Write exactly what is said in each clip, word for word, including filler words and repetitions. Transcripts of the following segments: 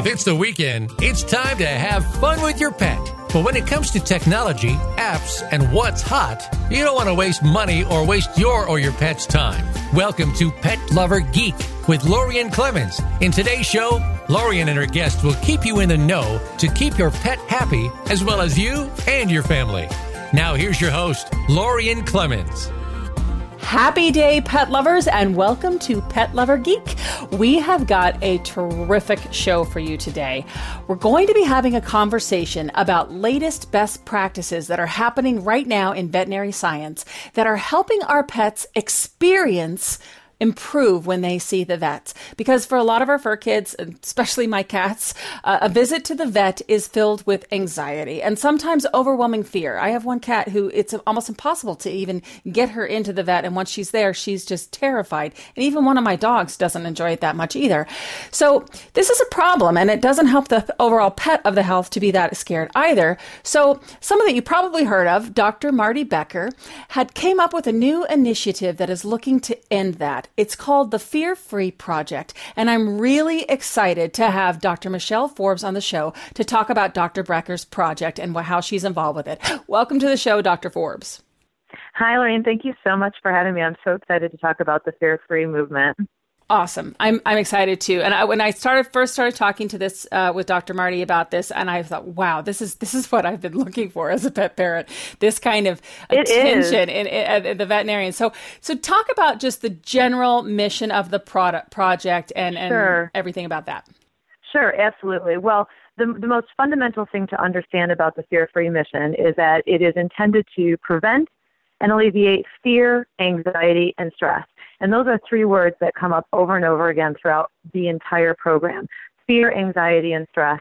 If it's the weekend, it's time to have fun with your pet. But when it comes to technology, apps, and what's hot, you don't want to waste money or waste your or your pet's time. Welcome to Pet Lover Geek with Lorian Clemens. In today's show, Lorian and her guests will keep you in the know to keep your pet happy, as well as you and your family. Now here's your host, Lorian Clemens. Happy day, pet lovers, and welcome to Pet Lover Geek. We have got a terrific show for you today. We're going to be having a conversation about latest best practices that are happening right now in veterinary science that are helping our pets experience improve when they see the vets. Because for a lot of our fur kids, especially my cats, uh, a visit to the vet is filled with anxiety and sometimes overwhelming fear. I have one cat who it's almost impossible to even get her into the vet. And once she's there, she's just terrified. And even one of my dogs doesn't enjoy it that much either. So this is a problem, and it doesn't help the overall pet of the health to be that scared either. So someone that you probably heard of, Doctor Marty Becker, had came up with a new initiative that is looking to end that. It's called the Fear Free Project, and I'm really excited to have Doctor Michelle Forbes on the show to talk about Doctor Becker's project and how she's involved with it. Welcome to the show, Doctor Forbes. Hi, Lorraine. Thank you so much for having me. I'm so excited to talk about the Fear Free movement. Awesome. I'm I'm excited too. And I, when I started first started talking to this uh, with Doctor Marty about this, and I thought, wow, this is this is what I've been looking for as a pet parent. This kind of attention in, in, in the veterinarian. So so talk about just the general mission of the product project and, and sure. everything about that. Sure, absolutely. Well, the the most fundamental thing to understand about the Fear Free mission is that it is intended to prevent and alleviate fear, anxiety, and stress. And those are three words that come up over and over again throughout the entire program. Fear, anxiety, and stress.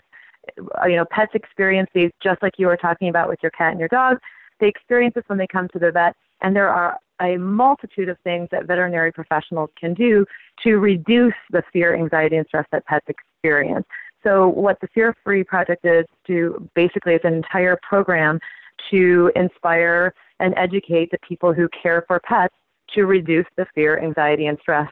You know, pets experience these just like you were talking about with your cat and your dog. They experience this when they come to the vet. And there are a multitude of things that veterinary professionals can do to reduce the fear, anxiety, and stress that pets experience. So what the Fear Free Project is, to basically it's an entire program to inspire and educate the people who care for pets to reduce the fear, anxiety, and stress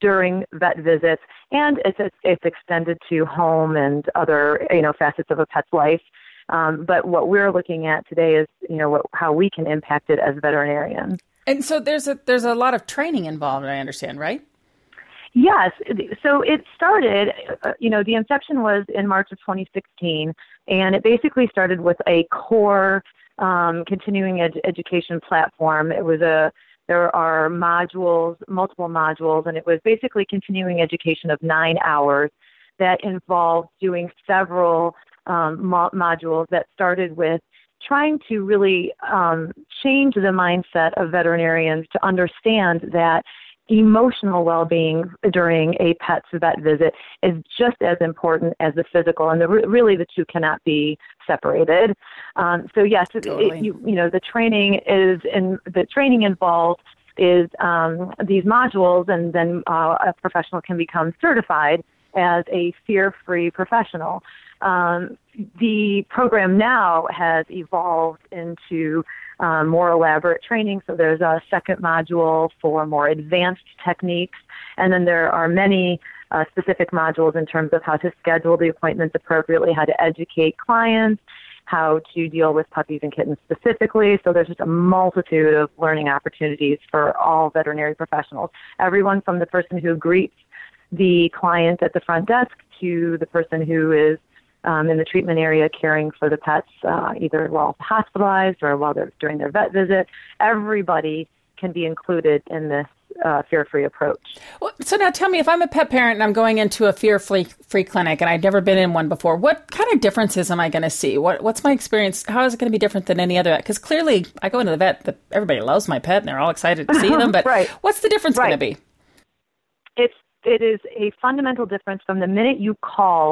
during vet visits. And it's, it's extended to home and other, you know, facets of a pet's life. Um, but what we're looking at today is, you know, what, how we can impact it as veterinarians. And so there's a, there's a lot of training involved, I understand, right? Yes. So it started, you know, the inception was in March of twenty sixteen, and it basically started with a core um, continuing ed- education platform. It was a There are modules, multiple modules, and it was basically continuing education of nine hours that involved doing several um, mo- modules that started with trying to really um, change the mindset of veterinarians to understand that emotional well-being during a pet's vet visit is just as important as the physical, and the, really the two cannot be separated. Um, so yes, totally. it, you, you know the training is in the training involved is um, these modules, and then uh, a professional can become certified as a fear-free professional. Um, the program now has evolved into Um, more elaborate training. So there's a second module for more advanced techniques. And then there are many uh, specific modules in terms of how to schedule the appointments appropriately, how to educate clients, how to deal with puppies and kittens specifically. So there's just a multitude of learning opportunities for all veterinary professionals. Everyone from the person who greets the client at the front desk to the person who is Um, in the treatment area, caring for the pets, uh, either while hospitalized or while they're during their vet visit. Everybody can be included in this uh, fear-free approach. Well, so now tell me, if I'm a pet parent and I'm going into a fear-free free clinic and I've never been in one before, what kind of differences am I going to see? What What's my experience? How is it going to be different than any other vet? Because clearly I go into the vet, the, everybody loves my pet and they're all excited to see them, but right. what's the difference right. going to be? It's, it is a fundamental difference from the minute you call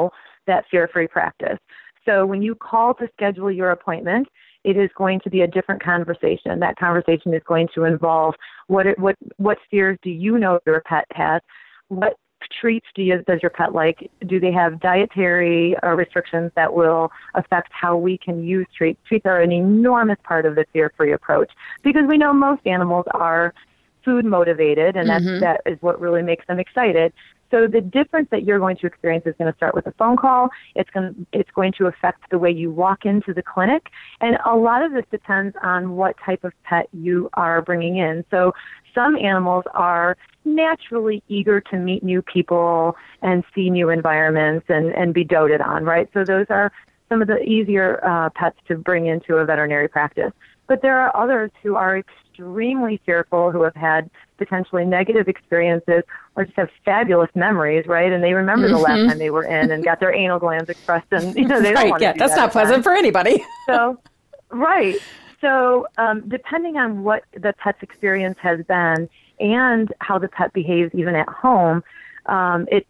that fear-free practice. So when you call to schedule your appointment, it is going to be a different conversation. That conversation is going to involve what it, what what fears do you know your pet has? What treats do you, does your pet like? Do they have dietary uh, restrictions that will affect how we can use treats? Treats are an enormous part of the fear-free approach because we know most animals are food motivated, and mm-hmm. that's, that is what really makes them excited. So the difference that you're going to experience is going to start with a phone call. It's going, it's going to affect the way you walk into the clinic. And a lot of this depends on what type of pet you are bringing in. So some animals are naturally eager to meet new people and see new environments and, and be doted on, right? So those are some of the easier uh, pets to bring into a veterinary practice. But there are others who are extremely fearful, who have had potentially negative experiences or just have fabulous memories, right? And they remember mm-hmm. the last time they were in and got their anal glands expressed, and you know they right, don't want yeah, to do that's that not pleasant time. For anybody. So, right. So, um, depending on what the pet's experience has been and how the pet behaves, even at home, um, it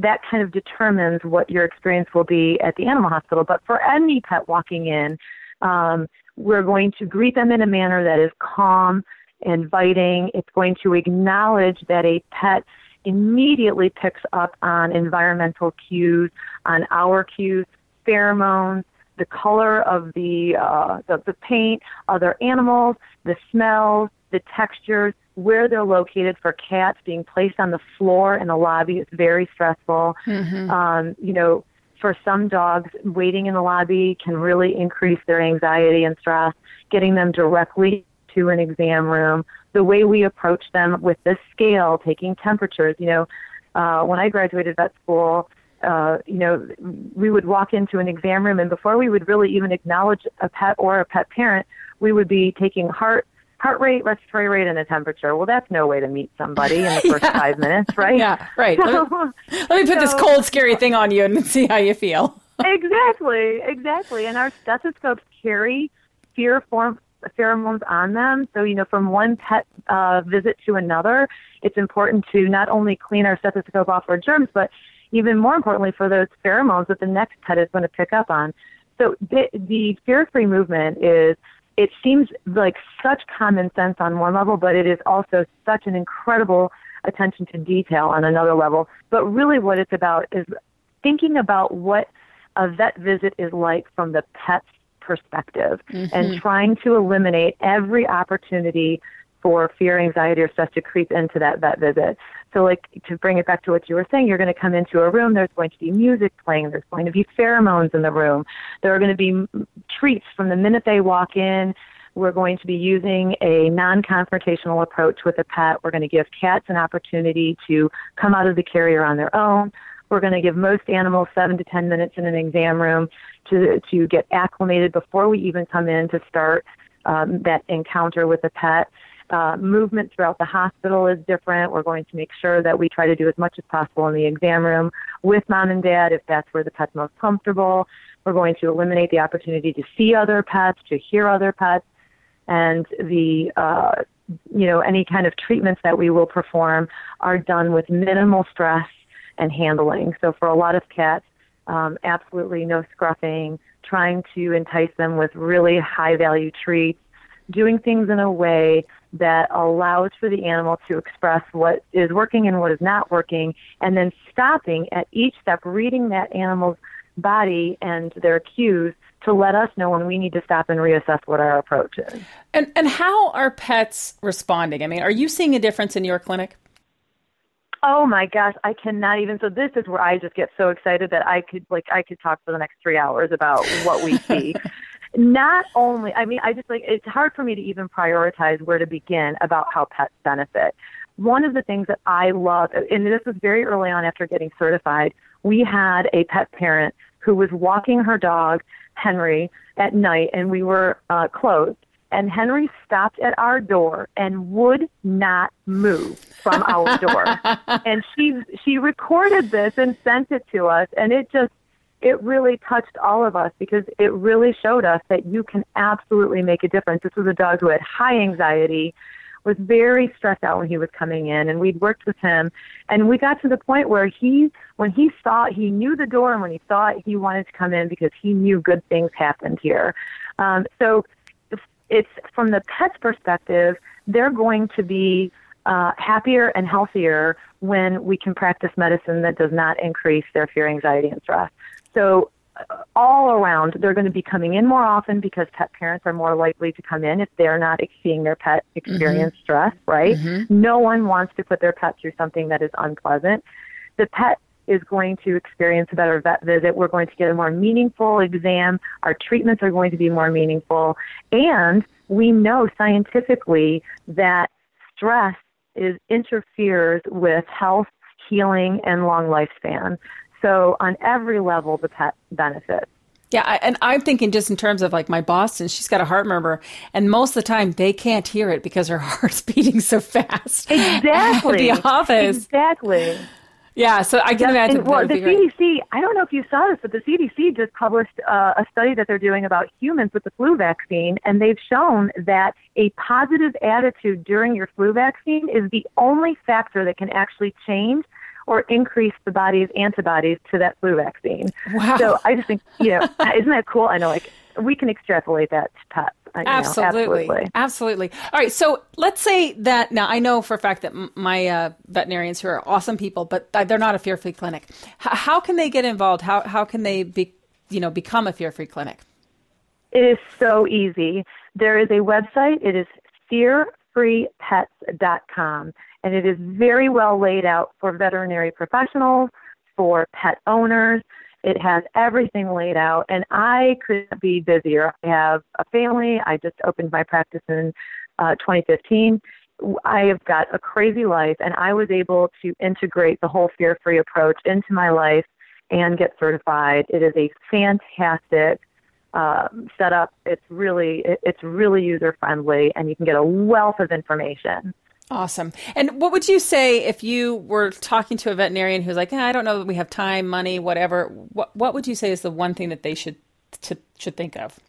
that kind of determines what your experience will be at the animal hospital. But for any pet walking in, um, we're going to greet them in a manner that is calm, inviting. It's going to acknowledge that a pet immediately picks up on environmental cues, on our cues, pheromones, the color of the uh, the, the paint, other animals, the smells, the textures, where they're located. For cats, being placed on the floor in the lobby is very stressful. Mm-hmm. Um, you know, for some dogs, waiting in the lobby can really increase their anxiety and stress. Getting them directly to an exam room, the way we approach them with the scale, taking temperatures. You know, uh, when I graduated vet school, uh, you know, we would walk into an exam room, and before we would really even acknowledge a pet or a pet parent, we would be taking heart heart rate, respiratory rate, and a temperature. Well, that's no way to meet somebody in the first yeah. five minutes, right? Yeah, right. So, let me, let me put so, this cold, scary thing on you and see how you feel. Exactly, exactly. And our stethoscopes carry fear form, pheromones on them. So, you know, from one pet uh, visit to another, it's important to not only clean our stethoscope off for germs, but even more importantly for those pheromones that the next pet is going to pick up on. So the, the fear-free movement is, it seems like such common sense on one level, but it is also such an incredible attention to detail on another level. But really what it's about is thinking about what a vet visit is like from the pet's perspective mm-hmm. and trying to eliminate every opportunity for fear, anxiety, or stress to creep into that vet visit. So like, to bring it back to what you were saying, you're going to come into a room, there's going to be music playing, there's going to be pheromones in the room, there are going to be treats from the minute they walk in. We're going to be using a non-confrontational approach with a pet. We're going to give cats an opportunity to come out of the carrier on their own. We're going to give most animals seven to ten minutes in an exam room to to get acclimated before we even come in to start um, that encounter with a pet. Uh, movement throughout the hospital is different. We're going to make sure that we try to do as much as possible in the exam room with mom and dad if that's where the pet's most comfortable. We're going to eliminate the opportunity to see other pets, to hear other pets, and the uh, you know any kind of treatments that we will perform are done with minimal stress and handling. So for a lot of cats, um, absolutely no scruffing, trying to entice them with really high-value treats, doing things in a way that allows for the animal to express what is working and what is not working, and then stopping at each step, reading that animal's body and their cues to let us know when we need to stop and reassess what our approach is. And, and how are pets responding? I mean, are you seeing a difference in your clinic? Oh my gosh, I cannot even. So this is where I just get so excited that I could, like, I could talk for the next three hours about what we see. Not only, I mean, I just like, it's hard for me to even prioritize where to begin about how pets benefit. One of the things that I love, and this was very early on after getting certified, we had a pet parent who was walking her dog, Henry, at night, and we were uh, closed. And Henry stopped at our door and would not move from our door. And she she recorded this and sent it to us. And it just, it really touched all of us because it really showed us that you can absolutely make a difference. This was a dog who had high anxiety, was very stressed out when he was coming in, and we'd worked with him. And we got to the point where he, when he saw it, he knew the door, and when he saw it, he wanted to come in because he knew good things happened here. Um, so it's from the pet's perspective, they're going to be uh, happier and healthier when we can practice medicine that does not increase their fear, anxiety, and stress. So all around. They're going to be coming in more often because pet parents are more likely to come in if they're not seeing their pet experience mm-hmm. stress, right? Mm-hmm. No one wants to put their pet through something that is unpleasant. The pet is going to experience a better vet visit. We're going to get a more meaningful exam. Our treatments are going to be more meaningful. And we know scientifically that stress is interferes with health, healing, and long lifespan. So on every level, the pet benefits. Yeah, I, and I'm thinking just in terms of like my Boston, she's got a heart murmur, and most of the time they can't hear it because her heart's beating so fast. Exactly. At the office. Exactly. Yeah, so I can yes, imagine. And, well, the C D C, great. I don't know if you saw this, but the C D C just published uh, a study that they're doing about humans with the flu vaccine, and they've shown that a positive attitude during your flu vaccine is the only factor that can actually change or increase the body's antibodies to that flu vaccine. Wow. So I just think, you know, isn't that cool? I know, like, we can extrapolate that to pets. Absolutely. Know, absolutely. Absolutely. All right. So let's say that now I know for a fact that my uh, veterinarians who are awesome people, but they're not a Fear Free clinic. H- how can they get involved? How how can they be, you know, become a Fear Free clinic? It is so easy. There is a website. It is fear free pets dot com, and it is very well laid out for veterinary professionals, for pet owners. It has everything laid out, and I couldn't be busier. I have a family. I just opened my practice in uh, twenty fifteen. I have got a crazy life, and I was able to integrate the whole fear-free approach into my life and get certified. It is a fantastic uh, setup. It's really, it's really user-friendly, and you can get a wealth of information. Awesome. And what would you say if you were talking to a veterinarian who's like, eh, I don't know that we have time, money, whatever. What what would you say is the one thing that they should t- should think of?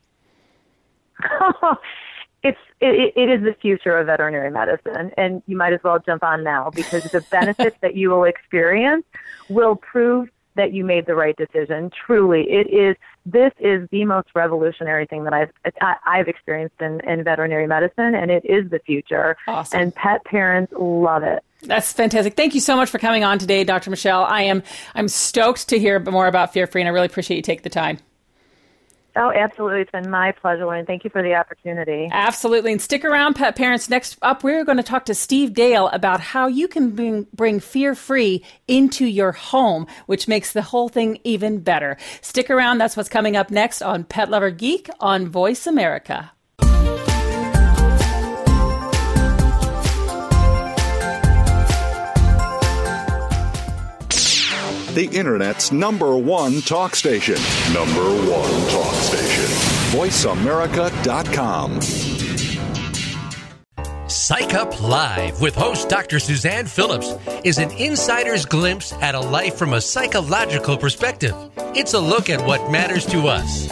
Oh, it's it, it is the future of veterinary medicine, and you might as well jump on now because the benefits that you will experience will prove that you made the right decision. Truly, it is. This is the most revolutionary thing that I've I've experienced in, in veterinary medicine, and it is the future. Awesome. And pet parents love it. That's fantastic. Thank you so much for coming on today, Doctor Michelle. I am I'm stoked to hear more about Fear Free, and I really appreciate you taking the time. Oh, absolutely. It's been my pleasure, Lorian. Thank you for the opportunity. Absolutely. And stick around, pet parents. Next up, we're going to talk to Steve Dale about how you can bring, bring fear-free into your home, which makes the whole thing even better. Stick around. That's what's coming up next on Pet Lover Geek on Voice America. The Internet's number one talk station. Number one talk station. voice america dot com. Psych Up Live with host Doctor Suzanne Phillips is an insider's glimpse at a life from a psychological perspective. It's a look at what matters to us.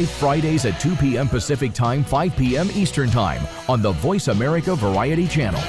Fridays at two p.m. Pacific Time, five p.m. Eastern Time on the Voice America Variety Channel.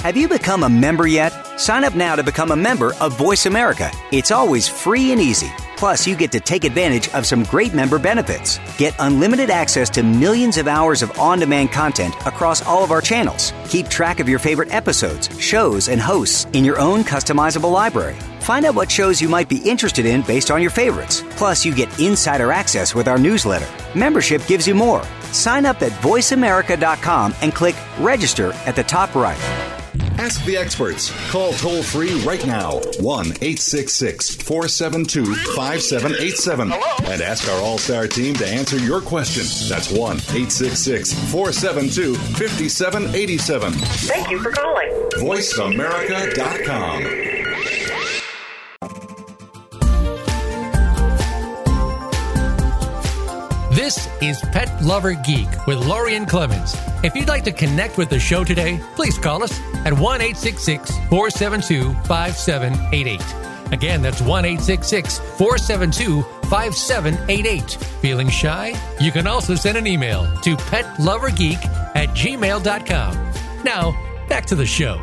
Have you become a member yet? Sign up now to become a member of Voice America. It's always free and easy. Plus, you get to take advantage of some great member benefits. Get unlimited access to millions of hours of on-demand content across all of our channels. Keep track of your favorite episodes, shows, and hosts in your own customizable library. Find out what shows you might be interested in based on your favorites. Plus, you get insider access with our newsletter. Membership gives you more. Sign up at voice america dot com and click Register at the top right. Ask the experts. Call toll-free right now, one eight six six, four seven two, five seven eight seven. Hello? And ask our all-star team to answer your question. That's one eight six six, four seven two, five seven eight seven. Thank you for calling. voice america dot com. This is Pet Lover Geek with Lorian Clemens. If you'd like to connect with the show today, please call us at one eight six six, four seven two, five seven eight eight. Again, that's one eight six six, four seven two, five seven eight eight. Feeling shy? You can also send an email to pet lover geek at gmail dot com. Now, back to the show.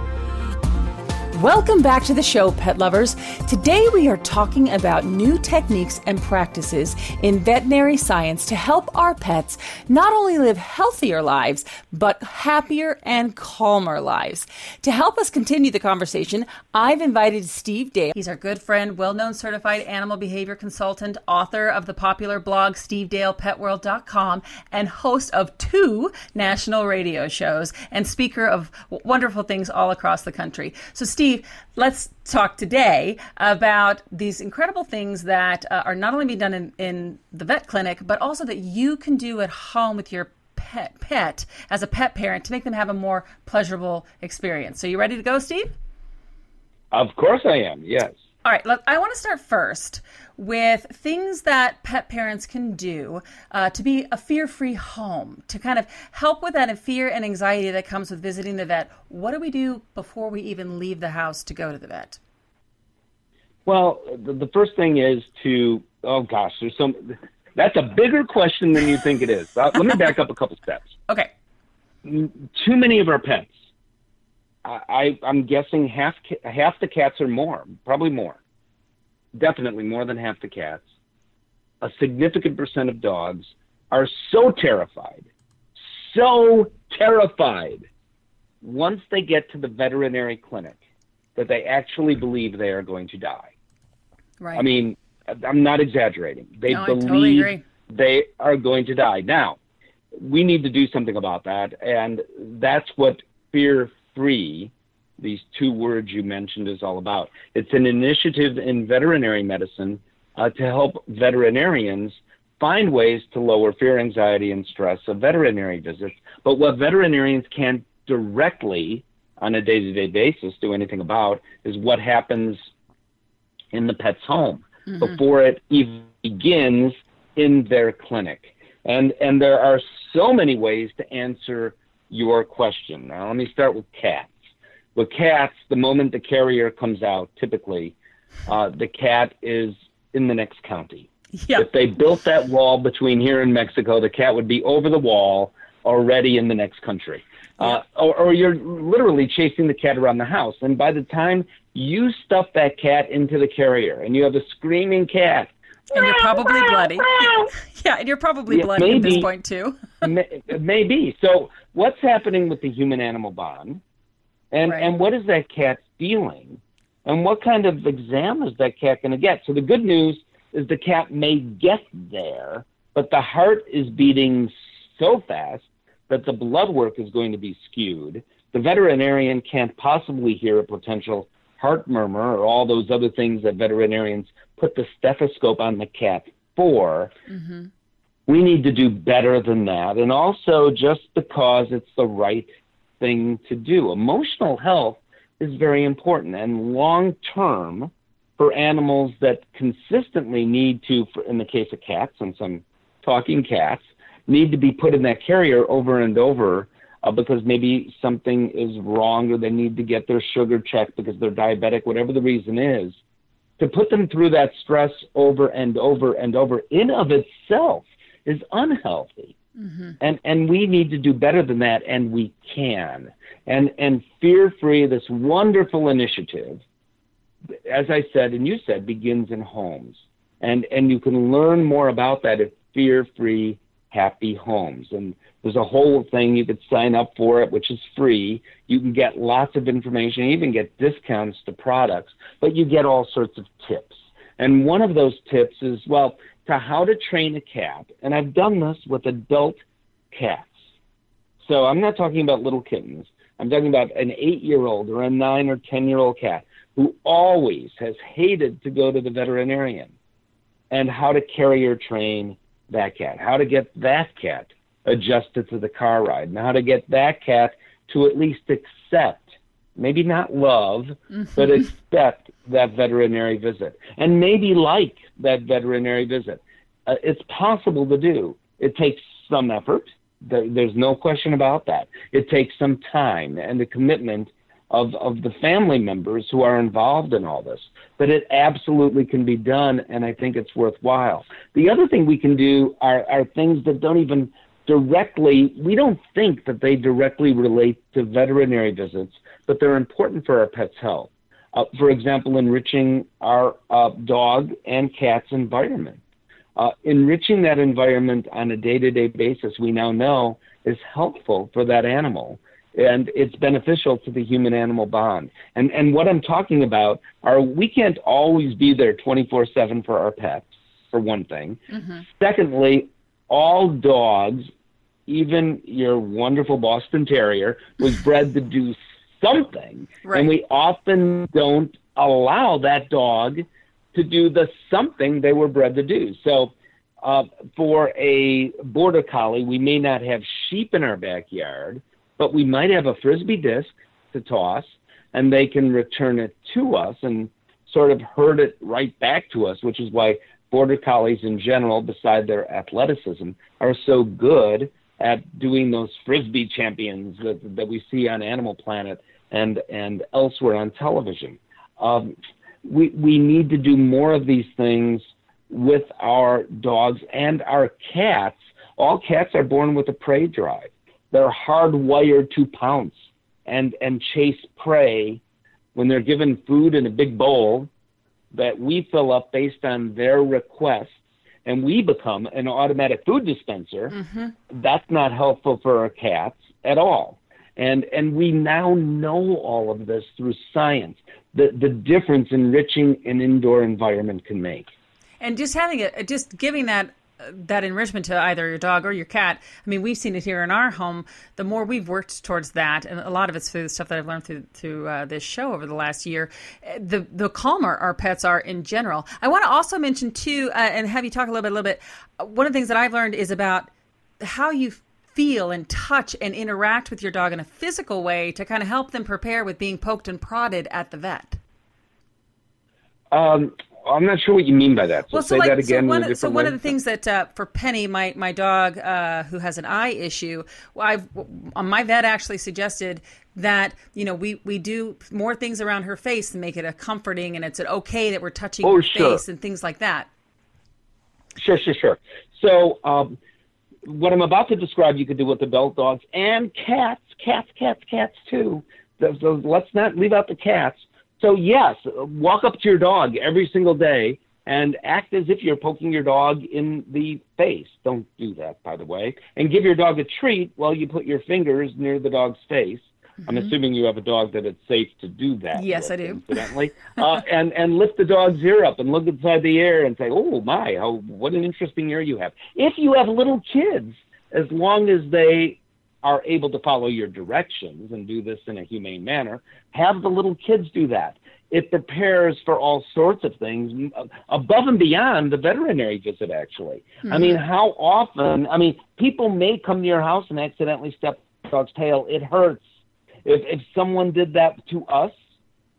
Welcome back to the show, pet lovers. Today we are talking about new techniques and practices in veterinary science to help our pets not only live healthier lives, but happier and calmer lives. To help us continue the conversation, I've invited Steve Dale. He's our good friend, well-known certified animal behavior consultant, author of the popular blog steve dale pet world dot com, and host of two national radio shows and speaker of wonderful things all across the country. So Steve, let's talk today about these incredible things that uh, are not only being done in, in the vet clinic, but also that you can do at home with your pet, pet as a pet parent to make them have a more pleasurable experience. So you ready to go, Steve? Of course I am, yes. All right, look, I want to start first with things that pet parents can do uh, to be a fear-free home, to kind of help with that fear and anxiety that comes with visiting the vet. What do we do before we even leave the house to go to the vet? Well, the, the first thing is to, oh gosh, there's some, that's a bigger question than you think it is. Uh, let me back up a couple steps. Okay. Too many of our pets. I, I'm guessing half half the cats or more, probably more, definitely more than half the cats, a significant percent of dogs are so terrified, so terrified once they get to the veterinary clinic that they actually believe they are going to die. Right. I mean, I'm not exaggerating. They no, believe I totally agree. They are going to die. Now, we need to do something about that, and that's what fear free, these two words you mentioned, is all about. It's an initiative in veterinary medicine uh, to help veterinarians find ways to lower fear, anxiety, and stress of veterinary visits. But what veterinarians can't directly on a day-to-day basis do anything about is what happens in the pet's home mm-hmm. before it even begins in their clinic. And, and there are so many ways to answer your question. Now, let me start with cats. With cats, the moment the carrier comes out, typically, uh, the cat is in the next county. Yep. If they built that wall between here and Mexico, the cat would be over the wall already in the next country. Uh, or, or you're literally chasing the cat around the house. And by the time you stuff that cat into the carrier and you have a screaming cat, and you're probably bloody. Yeah, and you're probably yeah, bloody maybe, at this point, too. Maybe. So what's happening with the human-animal bond? And right. and what is that cat feeling? And what kind of exam is that cat going to get? So the good news is the cat may get there, but the heart is beating so fast that the blood work is going to be skewed. The veterinarian can't possibly hear a potential heart murmur or all those other things that veterinarians put the stethoscope on the cat for. Mm-hmm. We need to do better than that. And also just because it's the right thing to do. Emotional health is very important. And long-term for animals that consistently need to, in the case of cats and some talking cats, need to be put in that carrier over and over Uh, because maybe something is wrong or they need to get their sugar checked because they're diabetic, whatever the reason is, to put them through that stress over and over and over in of itself is unhealthy. Mm-hmm. And and we need to do better than that, and we can. And and Fear-Free, this wonderful initiative, as I said and you said, begins in homes. And, and you can learn more about that at Fear-Free Happy Homes. And there's a whole thing you could sign up for it, which is free. You can get lots of information, even get discounts to products, but you get all sorts of tips. And one of those tips is, well, to how to train a cat. And I've done this with adult cats. So I'm not talking about little kittens. I'm talking about an eight-year-old or a nine- or ten-year-old cat who always has hated to go to the veterinarian, and how to carrier train that cat, how to get that cat adjusted to the car ride, and how to get that cat to at least accept, maybe not love, mm-hmm. but accept that veterinary visit, and maybe like that veterinary visit. Uh, it's possible to do. It takes some effort. There, there's no question about that. It takes some time and the commitment of, of the family members who are involved in all this. But it absolutely can be done, and I think it's worthwhile. The other thing we can do are, are things that don't even directly, we don't think that they directly relate to veterinary visits, but they're important for our pet's health. Uh, for example, enriching our uh, dog and cat's environment. Uh, enriching that environment on a day-to-day basis, we now know, is helpful for that animal, and it's beneficial to the human-animal bond. And and what I'm talking about are, we can't always be there twenty-four seven for our pets, for one thing. Mm-hmm. Secondly, all dogs, even your wonderful Boston Terrier, was bred to do something. Right. And we often don't allow that dog to do the something they were bred to do. So uh, for a border collie, we may not have sheep in our backyard, but we might have a frisbee disc to toss, and they can return it to us and sort of herd it right back to us, which is why border collies in general, beside their athleticism, are so good at doing those frisbee champions that, that we see on Animal Planet and, and elsewhere on television. Um, We we need to do more of these things with our dogs and our cats. All cats are born with a prey drive. They're hardwired to pounce and, and chase prey when they're given food in a big bowl that we fill up based on their requests, and we become an automatic food dispenser. Mm-hmm. That's not helpful for our cats at all. And and we now know all of this through science, the, the difference enriching an indoor environment can make. And just having it, just giving that that enrichment to either your dog or your cat. I mean, we've seen it here in our home. The more we've worked towards that, and a lot of it's through the stuff that I've learned through through uh, this show over the last year, the the calmer our pets are in general. I want to also mention too, uh, and have you talk a little bit, a little bit. One of the things that I've learned is about how you feel and touch and interact with your dog in a physical way to kind of help them prepare with being poked and prodded at the vet. Um, I'm not sure what you mean by that. So well, so say like, that again. So one, in a so one of the things that uh, for Penny, my my dog uh, who has an eye issue, I've, my vet actually suggested that, you know, we, we do more things around her face and make it a comforting, and it's an okay that we're touching oh, her sure. face and things like that. Sure, sure, sure. So, um, what I'm about to describe, you could do with adult dogs and cats, cats, cats, cats too. So, so let's not leave out the cats. So yes, walk up to your dog every single day and act as if you're poking your dog in the face. Don't do that, by the way. And give your dog a treat while you put your fingers near the dog's face. Mm-hmm. I'm assuming you have a dog that it's safe to do that. Yes, with, I do. Incidentally. uh, and, and lift the dog's ear up and look inside the ear and say, oh, my, how, what an interesting ear you have. If you have little kids, as long as they are able to follow your directions and do this in a humane manner, have the little kids do that. It prepares for all sorts of things above and beyond the veterinary visit, actually. Mm-hmm. I mean, how often, I mean, people may come to your house and accidentally step the dog's tail. It hurts. If if someone did that to us,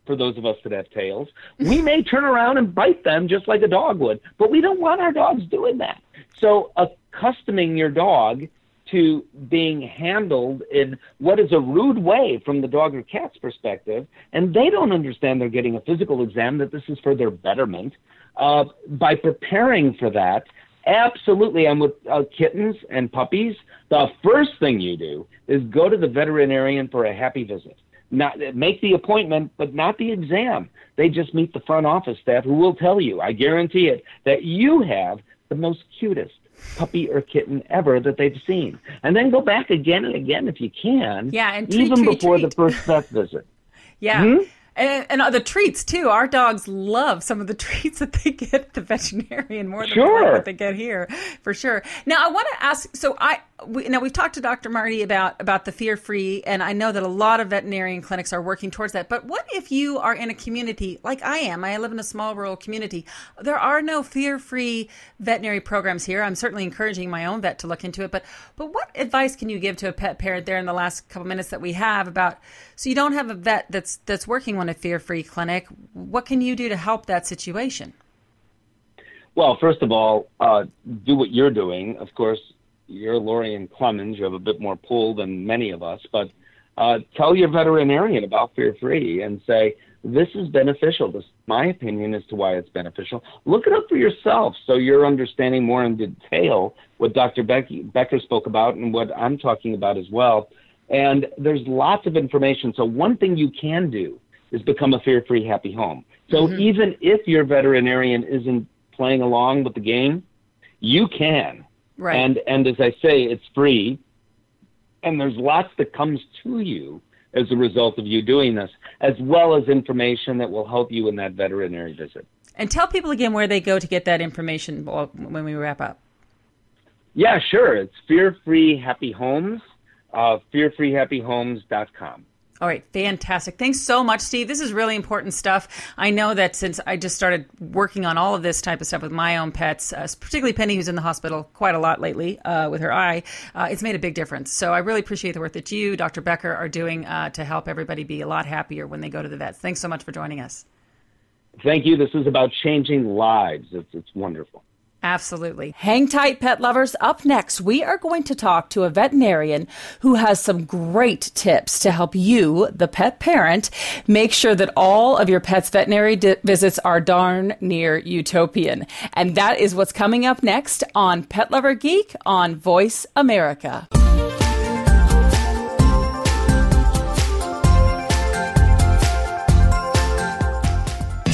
for those of us that have tails, we may turn around and bite them just like a dog would, but we don't want our dogs doing that. So accustoming your dog to being handled in what is a rude way from the dog or cat's perspective, and they don't understand they're getting a physical exam, that this is for their betterment, uh, by preparing for that. Absolutely. And with uh, kittens and puppies, the first thing you do is go to the veterinarian for a happy visit. Not make the appointment, but not the exam. They just meet the front office staff, who will tell you, I guarantee it, that you have the most cutest puppy or kitten ever that they've seen. And then go back again and again if you can. Yeah, and treat, even treat, before treat. the first vet visit. Yeah. Hmm? And, and the treats, too. Our dogs love some of the treats that they get at the veterinarian more than sure. the ones that they get here, for sure. Now, I want to ask, so I we, now we've talked to Doctor Marty about, about the fear-free, and I know that a lot of veterinarian clinics are working towards that. But what if you are in a community like I am? I live in a small rural community. There are no fear-free veterinary programs here. I'm certainly encouraging my own vet to look into it. But but what advice can you give to a pet parent there in the last couple minutes that we have about, so you don't have a vet that's that's working on a fear-free clinic. What can you do to help that situation? Well, first of all, uh, do what you're doing. Of course, you're Lorian Clemens. You have a bit more pull than many of us, but uh, tell your veterinarian about Fear Free and say, this is beneficial. This, my opinion, as to why it's beneficial. Look it up for yourself so you're understanding more in detail what Doctor Becky, Becker spoke about and what I'm talking about as well. And there's lots of information. So one thing you can do is become a fear-free happy home. So mm-hmm. even if your veterinarian isn't playing along with the game, you can. Right. And and as I say, it's free. And there's lots that comes to you as a result of you doing this, as well as information that will help you in that veterinary visit. And tell people again where they go to get that information when we wrap up. Yeah, sure. It's Fear Free Happy Homes, uh, fear free happy homes dot com. All right. Fantastic. Thanks so much, Steve. This is really important stuff. I know that since I just started working on all of this type of stuff with my own pets, uh, particularly Penny, who's in the hospital quite a lot lately uh, with her eye, uh, it's made a big difference. So I really appreciate the work that you, Doctor Becker, are doing uh, to help everybody be a lot happier when they go to the vets. Thanks so much for joining us. Thank you. This is about changing lives. It's, it's wonderful. Absolutely. Hang tight, pet lovers. Up next, we are going to talk to a veterinarian who has some great tips to help you, the pet parent, make sure that all of your pet's veterinary di- visits are darn near utopian. And that is what's coming up next on Pet Lover Geek on Voice America.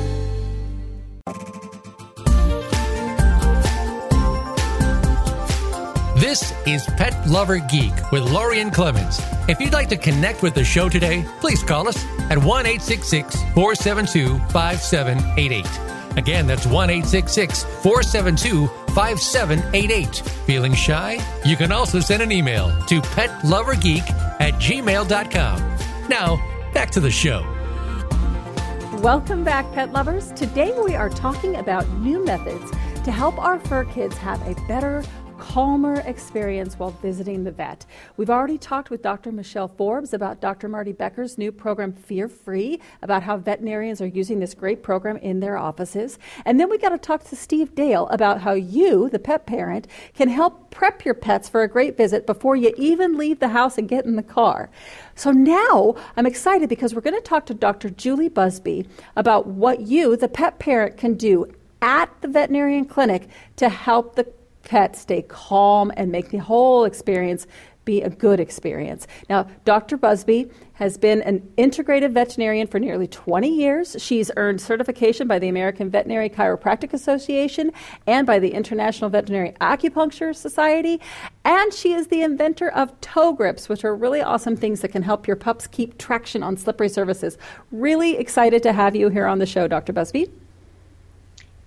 This is Pet Lover Geek with Lorian Clemens. If you'd like to connect with the show today, please call us at one eight six six, four seven two, five seven eight eight. Again, that's one eight six six, four seven two, five seven eight eight. Feeling shy? You can also send an email to pet lover geek at gmail dot com. Now, back to the show. Welcome back, pet lovers. Today we are talking about new methods to help our fur kids have a better, calmer experience while visiting the vet. We've already talked with Doctor Michelle Forbes about Doctor Marty Becker's new program, Fear Free, about how veterinarians are using this great program in their offices. And then we got to talk to Steve Dale about how you, the pet parent, can help prep your pets for a great visit before you even leave the house and get in the car. So now I'm excited because we're going to talk to Doctor Julie Busby about what you, the pet parent, can do at the veterinarian clinic to help the pets stay calm and make the whole experience be a good experience. Now, Doctor Busby has been an integrative veterinarian for nearly twenty years. She's earned certification by the American Veterinary Chiropractic Association and by the International Veterinary Acupuncture Society. And she is the inventor of toe grips, which are really awesome things that can help your pups keep traction on slippery surfaces. Really excited to have you here on the show, Doctor Busby.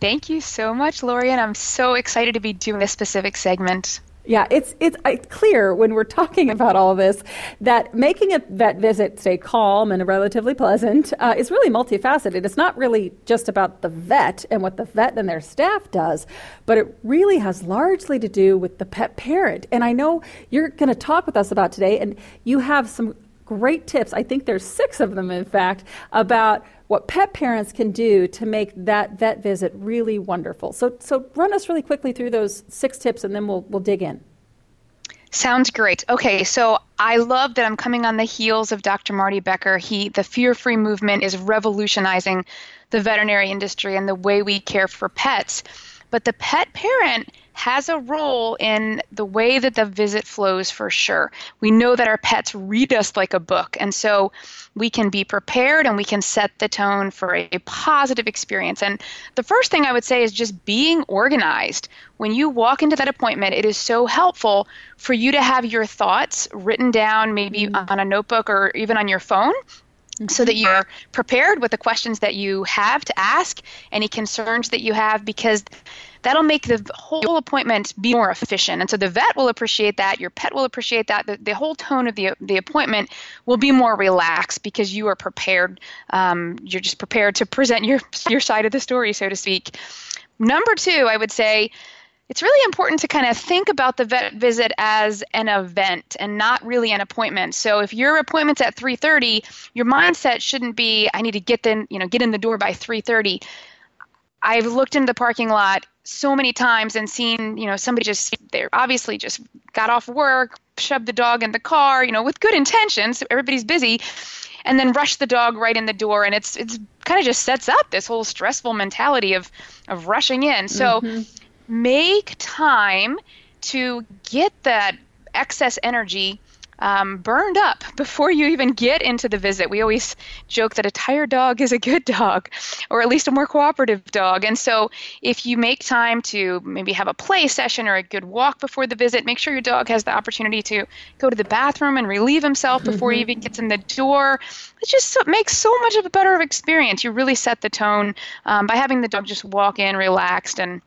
Thank you so much, Lorian. I'm so excited to be doing this specific segment. Yeah, it's it's clear when we're talking about all this that making a vet visit stay calm and relatively pleasant uh, is really multifaceted. It's not really just about the vet and what the vet and their staff does, but it really has largely to do with the pet parent. And I know you're going to talk with us about today, and you have some great tips. I think there's six of them, in fact, about what pet parents can do to make that vet visit really wonderful. So so run us really quickly through those six tips, and then we'll we'll dig in. Sounds great. Okay, so I love that I'm coming on the heels of Doctor Marty Becker. He, the Fear Free movement is revolutionizing the veterinary industry and the way we care for pets. But the pet parent has a role in the way that the visit flows for sure. We know that our pets read us like a book, and so we can be prepared and we can set the tone for a positive experience. And the first thing I would say is just being organized. When you walk into that appointment, it is so helpful for you to have your thoughts written down, maybe mm-hmm. on a notebook or even on your phone, so that you're prepared with the questions that you have to ask, any concerns that you have, because that'll make the whole appointment be more efficient. And so the vet will appreciate that, your pet will appreciate that, the, the whole tone of the the appointment will be more relaxed because you are prepared, um, you're just prepared to present your your side of the story, so to speak. Number two, I would say, it's really important to kind of think about the vet visit as an event and not really an appointment. So if your appointment's at three thirty, your mindset shouldn't be, I need to get in, you know, get in the door by three thirty. I've looked into the parking lot so many times and seen, you know, somebody just, they're obviously just got off work, shoved the dog in the car, you know, with good intentions, so everybody's busy, and then rush the dog right in the door. And it's it's kind of just sets up this whole stressful mentality of, of rushing in. So mm-hmm. make time to get that excess energy um, burned up before you even get into the visit. We always joke that a tired dog is a good dog, or at least a more cooperative dog. And so if you make time to maybe have a play session or a good walk before the visit, make sure your dog has the opportunity to go to the bathroom and relieve himself before mm-hmm. he even gets in the door. It just makes so much of a better experience. You really set the tone um, by having the dog just walk in relaxed and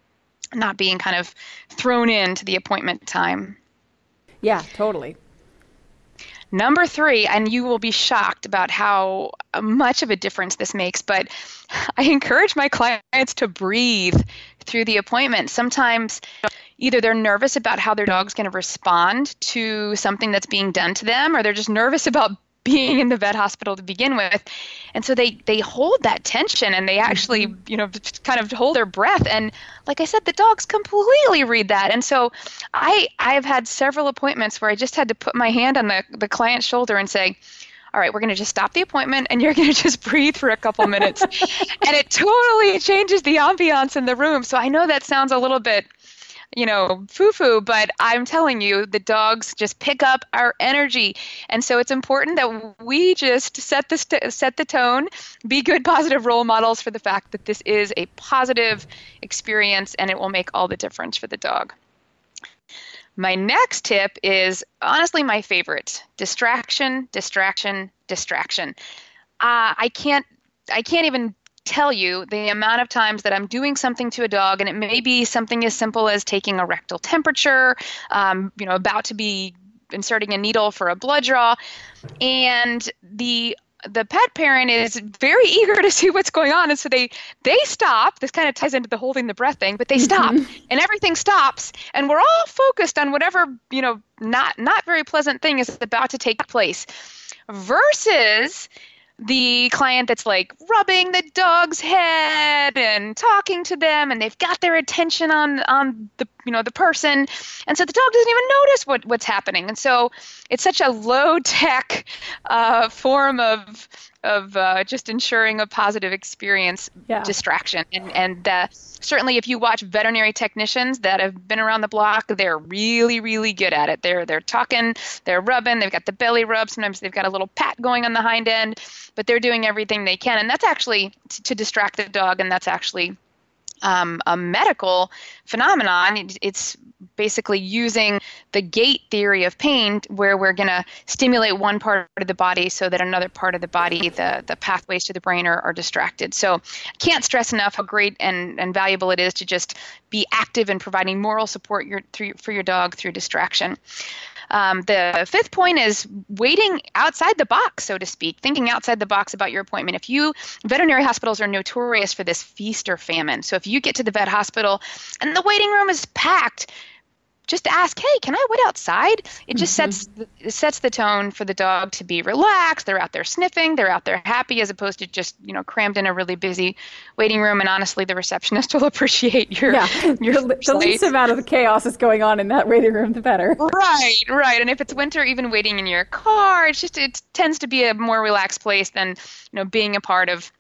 not being kind of thrown into the appointment time. Yeah, totally. Number three, and you will be shocked about how much of a difference this makes, but I encourage my clients to breathe through the appointment. Sometimes either they're nervous about how their dog's going to respond to something that's being done to them, or they're just nervous about being in the vet hospital to begin with. And so they, they hold that tension and they actually, you know, kind of hold their breath. And like I said, the dogs completely read that. And so I, I've had several appointments where I just had to put my hand on the, the client's shoulder and say, all right, we're going to just stop the appointment and you're going to just breathe for a couple minutes. And it totally changes the ambiance in the room. So I know that sounds a little bit, you know, foo-foo, but I'm telling you, the dogs just pick up our energy. And so it's important that we just set the, st- set the tone, be good, positive role models for the fact that this is a positive experience and it will make all the difference for the dog. My next tip is honestly my favorite. Distraction, distraction, distraction. Uh, I can't, I can't even tell you the amount of times that I'm doing something to a dog, and it may be something as simple as taking a rectal temperature, um, you know, about to be inserting a needle for a blood draw, and the the pet parent is very eager to see what's going on, and so they they stop. This kind of ties into the holding the breath thing, but they stop, mm-hmm. and everything stops, and we're all focused on whatever, you know, not not very pleasant thing is about to take place, versus the client that's like rubbing the dog's head and talking to them, and they've got their attention on on the you know the person, and so the dog doesn't even notice what, what's happening. And so it's such a low tech uh, form of of uh, just ensuring a positive experience, yeah. distraction. And, and uh, certainly if you watch veterinary technicians that have been around the block, they're really, really good at it. They're they're talking, they're rubbing, they've got the belly rub. Sometimes they've got a little pat going on the hind end, but they're doing everything they can. And that's actually t- to distract the dog, and that's actually Um, a medical phenomenon. It, it's basically using the gate theory of pain, where we're going to stimulate one part of the body so that another part of the body, the, the pathways to the brain are, are distracted. So I can't stress enough how great and, and valuable it is to just be active in providing moral support your, through, for your dog through distraction. Um, the fifth point is waiting outside the box, so to speak, thinking outside the box about your appointment. If you, veterinary hospitals are notorious for this feast or famine. So if you get to the vet hospital and the waiting room is packed, just ask, hey, can I wait outside? It just mm-hmm. sets it sets the tone for the dog to be relaxed. They're out there sniffing. They're out there happy, as opposed to just, you know, crammed in a really busy waiting room. And honestly, the receptionist will appreciate your yeah. your the, the least amount of the chaos is going on in that waiting room, the better. Right, right. And if it's winter, even waiting in your car, it's just it tends to be a more relaxed place than, you know, being a part of.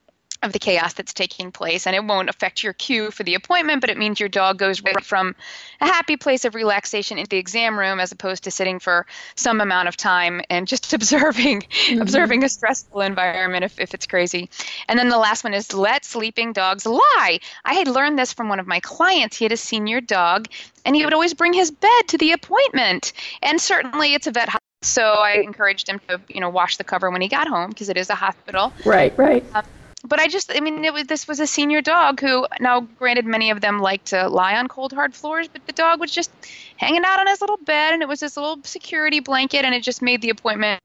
of the chaos that's taking place. And it won't affect your cue for the appointment, but it means your dog goes right from a happy place of relaxation into the exam room, as opposed to sitting for some amount of time and just observing mm-hmm. observing a stressful environment if, if it's crazy. And then the last one is let sleeping dogs lie. I had learned this from one of my clients. He had a senior dog, and he would always bring his bed to the appointment. And certainly it's a vet hospital, so I encouraged him to, you know, wash the cover when he got home, because it is a hospital. Right, right. Um, But I just, I mean, it was, this was a senior dog who, now granted, many of them like to lie on cold, hard floors, but the dog was just hanging out on his little bed, and it was this little security blanket, and it just made the appointment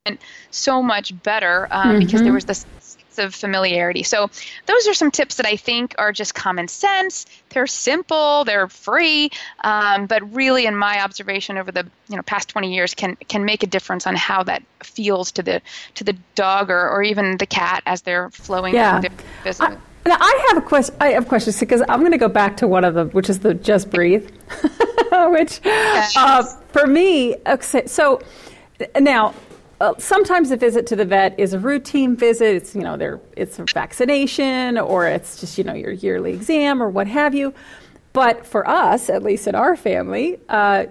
so much better um, mm-hmm. because there was this sense of familiarity. So those are some tips that I think are just common sense. They're simple, they're free, um, but really, in my observation over the you know past twenty years, can can make a difference on how that feels to the to the dog or, or even the cat as they're flowing yeah. through their business. I, now I have a question. I have questions because I'm going to go back to one of them, which is the just breathe, which yes. uh, for me. Okay, so now. Uh, sometimes a visit to the vet is a routine visit. It's, you know, there it's a vaccination, or it's just, you know, your yearly exam or what have you. But for us, at least in our family, uh,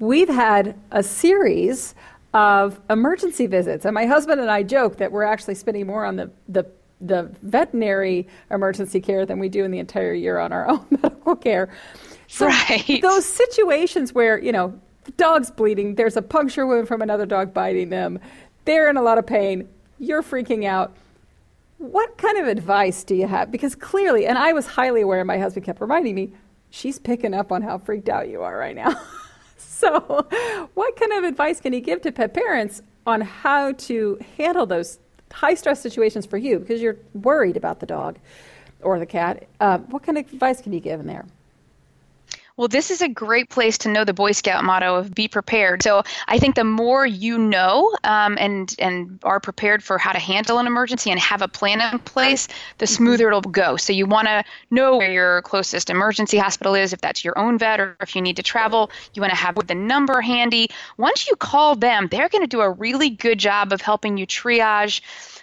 we've had a series of emergency visits. And my husband and I joke that we're actually spending more on the, the, the veterinary emergency care than we do in the entire year on our own medical care. So right. those situations where, you know, dog's bleeding, there's a puncture wound from another dog biting them, they're in a lot of pain, you're freaking out. What kind of advice do you have? Because clearly, and I was highly aware, my husband kept reminding me, she's picking up on how freaked out you are right now. So what kind of advice can you give to pet parents on how to handle those high stress situations for you, because you're worried about the dog or the cat? Uh, what kind of advice can you give in there? Well, this is a great place to know the Boy Scout motto of be prepared. So I think the more you know um, and and are prepared for how to handle an emergency and have a plan in place, the smoother it'll go. So you want to know where your closest emergency hospital is, if that's your own vet or if you need to travel. You want to have the number handy. Once you call them, they're going to do a really good job of helping you triage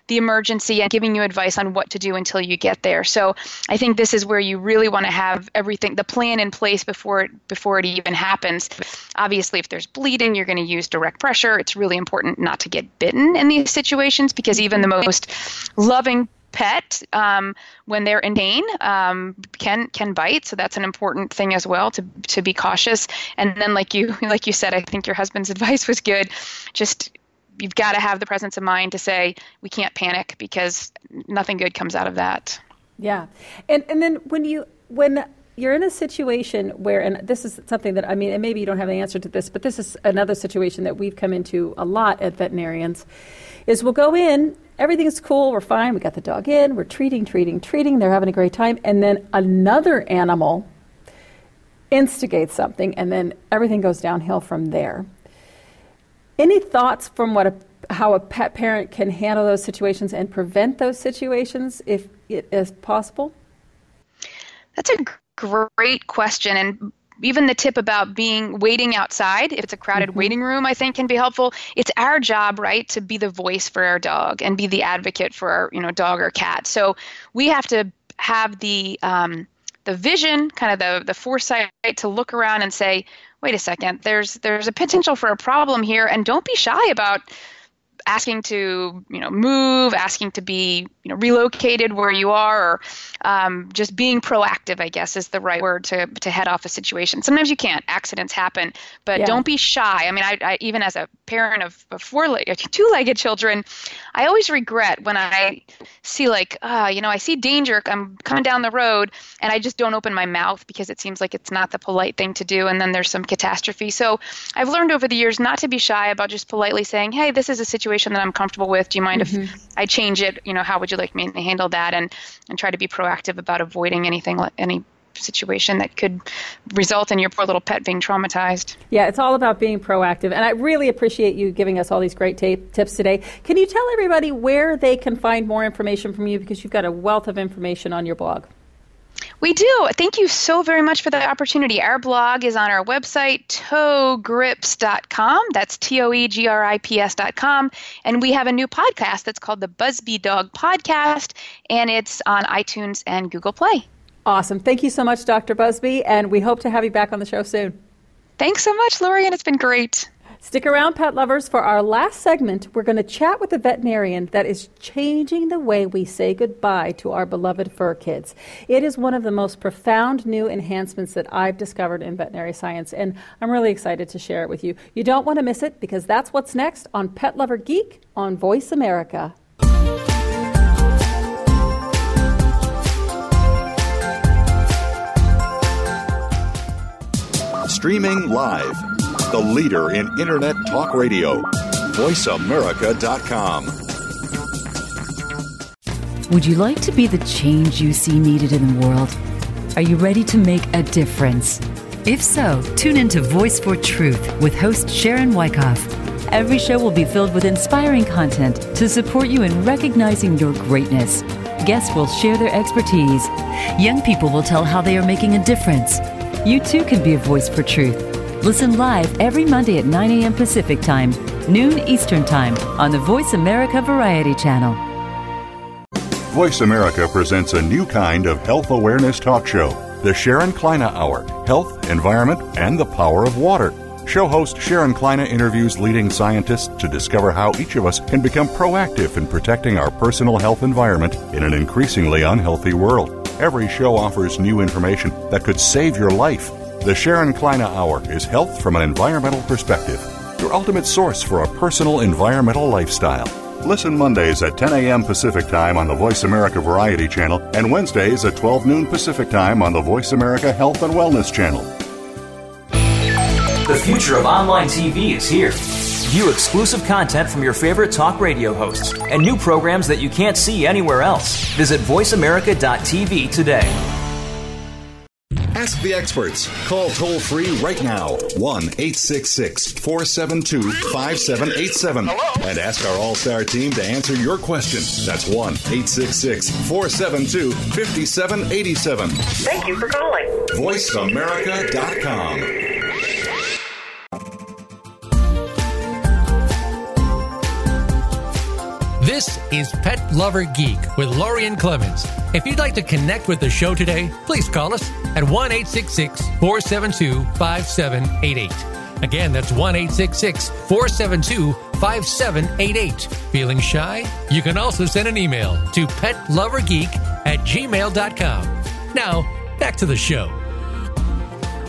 the emergency and giving you advice on what to do until you get there. So I think this is where you really want to have everything, the plan in place before it, before it even happens. Obviously, if there's bleeding, you're going to use direct pressure. It's really important not to get bitten in these situations, because even the most loving pet, um, when they're in pain, um, can can bite. So that's an important thing as well, to to be cautious. And then, like you like you said, I think your husband's advice was good. Just you've got to have the presence of mind to say, we can't panic, because nothing good comes out of that. Yeah. And and then when you when you're in a situation where, and this is something that, I mean, and maybe you don't have an answer to this, but this is another situation that we've come into a lot at veterinarians, is we'll go in, everything's cool, we're fine, we got the dog in, we're treating, treating, treating, they're having a great time, and then another animal instigates something, and then everything goes downhill from there. Any thoughts from what a, how a pet parent can handle those situations and prevent those situations if it is possible? That's a great question. And even the tip about being waiting outside, if it's a crowded mm-hmm. waiting room, I think can be helpful. It's our job, right, to be the voice for our dog and be the advocate for our, you know, dog or cat. So we have to have the um, the vision, kind of the the foresight, right, to look around and say, wait a second, there's there's a potential for a problem here, and don't be shy about asking to, you know, move, asking to be, you know, relocated where you are, or um, just being proactive, I guess, is the right word to to head off a situation. Sometimes you can't. Accidents happen. But yeah. Don't be shy. I mean, I, I even as a parent of, of four-legged, two-legged children, I always regret when I see, like, uh, you know, I see danger, I'm coming down the road, and I just don't open my mouth because it seems like it's not the polite thing to do, and then there's some catastrophe. So I've learned over the years not to be shy about just politely saying, hey, this is a situation that I'm comfortable with. Do you mind mm-hmm. if I change it? You know, how would you like me to handle that? And and try to be proactive about avoiding anything, any situation that could result in your poor little pet being traumatized. Yeah, it's all about being proactive. And I really appreciate you giving us all these great t- tips today. Can you tell everybody where they can find more information from you, because you've got a wealth of information on your blog? We do. Thank you so very much for the opportunity. Our blog is on our website, toe grips dot com. That's T O E G R I P S dot com. And we have a new podcast that's called the Busby Dog Podcast, and it's on iTunes and Google Play. Awesome. Thank you so much, Doctor Busby, and we hope to have you back on the show soon. Thanks so much, Lorian. It's been great. Stick around, pet lovers. For our last segment, we're going to chat with a veterinarian that is changing the way we say goodbye to our beloved fur kids. It is one of the most profound new enhancements that I've discovered in veterinary science, and I'm really excited to share it with you. You don't want to miss it, because that's what's next on Pet Lover Geek on Voice America. Streaming live. The leader in Internet Talk Radio, voice america dot com. Would you like to be the change you see needed in the world? Are you ready to make a difference? If so, tune in to Voice for Truth with host Sharon Wyckoff. Every show will be filled with inspiring content to support you in recognizing your greatness. Guests will share their expertise. Young people will tell how they are making a difference. You too can be a voice for truth. Listen live every Monday at nine a.m. Pacific Time, noon Eastern Time, on the Voice America Variety Channel. Voice America presents a new kind of health awareness talk show, the Sharon Kleina Hour, Health, Environment, and the Power of Water. Show host Sharon Kleina interviews leading scientists to discover how each of us can become proactive in protecting our personal health environment in an increasingly unhealthy world. Every show offers new information that could save your life. The Sharon Kleina Hour is health from an environmental perspective, your ultimate source for a personal environmental lifestyle. Listen Mondays at ten a.m. Pacific Time on the Voice America Variety Channel, and Wednesdays at twelve noon Pacific Time on the Voice America Health and Wellness Channel. The future of online T V is here. View exclusive content from your favorite talk radio hosts and new programs that you can't see anywhere else. Visit voice america dot t v today. Ask the experts. Call toll-free right now, one eight six six, four seven two, five seven eight seven. Hello? And ask our all-star team to answer your question. That's one eight six six, four seven two, five seven eight seven. Thank you for calling. voice america dot com. This is Pet Lover Geek with Lorian Clemens. If you'd like to connect with the show today, please call us at one eight six six, four seven two, five seven eight eight. Again, that's one eight six six, four seven two, five seven eight eight. Feeling shy? You can also send an email to pet lover geek at gmail dot com. Now, back to the show.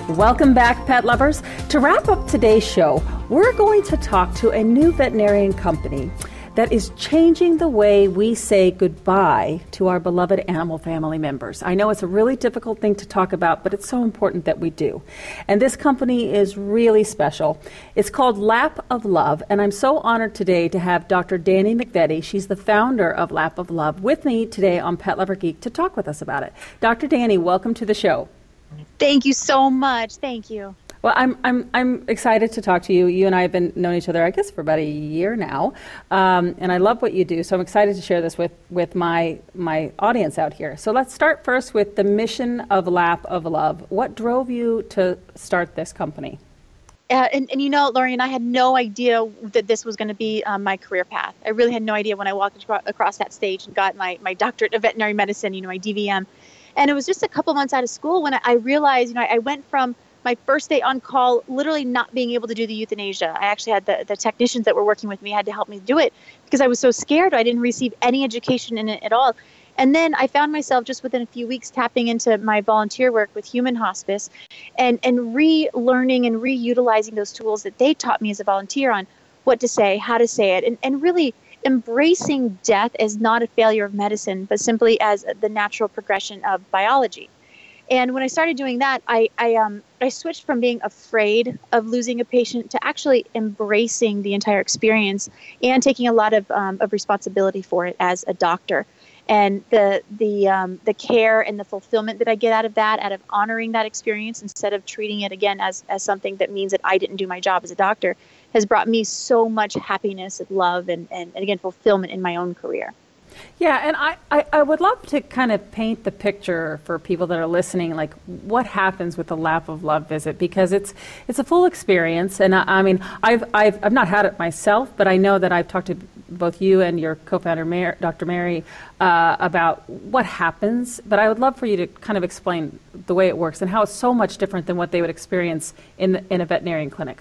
Welcome back, pet lovers. To wrap up today's show, we're going to talk to a new veterinarian company that is changing the way we say goodbye to our beloved animal family members. I know it's a really difficult thing to talk about, but it's so important that we do. And this company is really special. It's called Lap of Love, and I'm so honored today to have Doctor Dani McVety. She's the founder of Lap of Love with me today on Pet Lover Geek to talk with us about it. Doctor Dani, welcome to the show. Thank you so much. Thank you. Well, I'm I'm I'm excited to talk to you. You and I have been knowing each other, I guess, for about a year now, um, and I love what you do. So I'm excited to share this with, with my my audience out here. So let's start first with the mission of Lap of Love. What drove you to start this company? Uh, and, and you know, Lorian, I had no idea that this was going to be um, my career path. I really had no idea when I walked across that stage and got my, my doctorate of veterinary medicine, you know, my D V M. And it was just a couple months out of school when I, I realized, you know, I, I went from my first day on call, literally not being able to do the euthanasia. I actually had the, the technicians that were working with me had to help me do it because I was so scared. I didn't receive any education in it at all. And then I found myself just within a few weeks tapping into my volunteer work with Human Hospice and, and relearning and reutilizing those tools that they taught me as a volunteer on what to say, how to say it, and, and really embracing death as not a failure of medicine, but simply as the natural progression of biology. And when I started doing that, I, I, um, I switched from being afraid of losing a patient to actually embracing the entire experience and taking a lot of, um, of responsibility for it as a doctor. And the the um, the care and the fulfillment that I get out of that, out of honoring that experience instead of treating it again as, as something that means that I didn't do my job as a doctor, has brought me so much happiness and love and, and, and again, fulfillment in my own career. Yeah, and I, I, I would love to kind of paint the picture for people that are listening, like what happens with the Lap of Love visit, because it's it's a full experience. And I, I mean, I've, I've I've not had it myself, but I know that I've talked to both you and your co-founder, Mar- Doctor Mary, uh, about what happens. But I would love for you to kind of explain the way it works and how it's so much different than what they would experience in the, in a veterinarian clinic.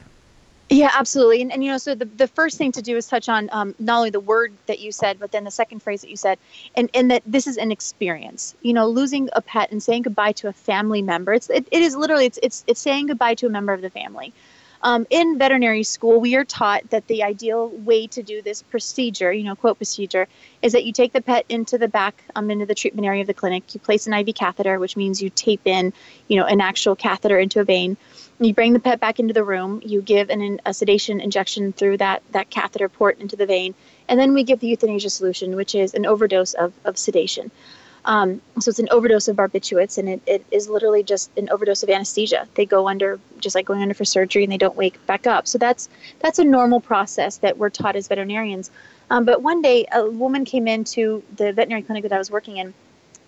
Yeah, absolutely. And, and you know, so the, the first thing to do is touch on um, not only the word that you said, but then the second phrase that you said, and, and that this is an experience. You know, losing a pet and saying goodbye to a family member, it's, it, it is literally, it's, it's, it's saying goodbye to a member of the family. Um, in veterinary school, we are taught that the ideal way to do this procedure, you know, quote procedure, is that you take the pet into the back, um, into the treatment area of the clinic. You place an I V catheter, which means you tape in, you know, an actual catheter into a vein. You bring the pet back into the room. You give an, a sedation injection through that, that catheter port into the vein. And then we give the euthanasia solution, which is an overdose of, of sedation. Um, so it's an overdose of barbiturates, and it, it is literally just an overdose of anesthesia. They go under, just like going under for surgery, and they don't wake back up. So that's that's a normal process that we're taught as veterinarians. Um, but one day, a woman came into the veterinary clinic that I was working in,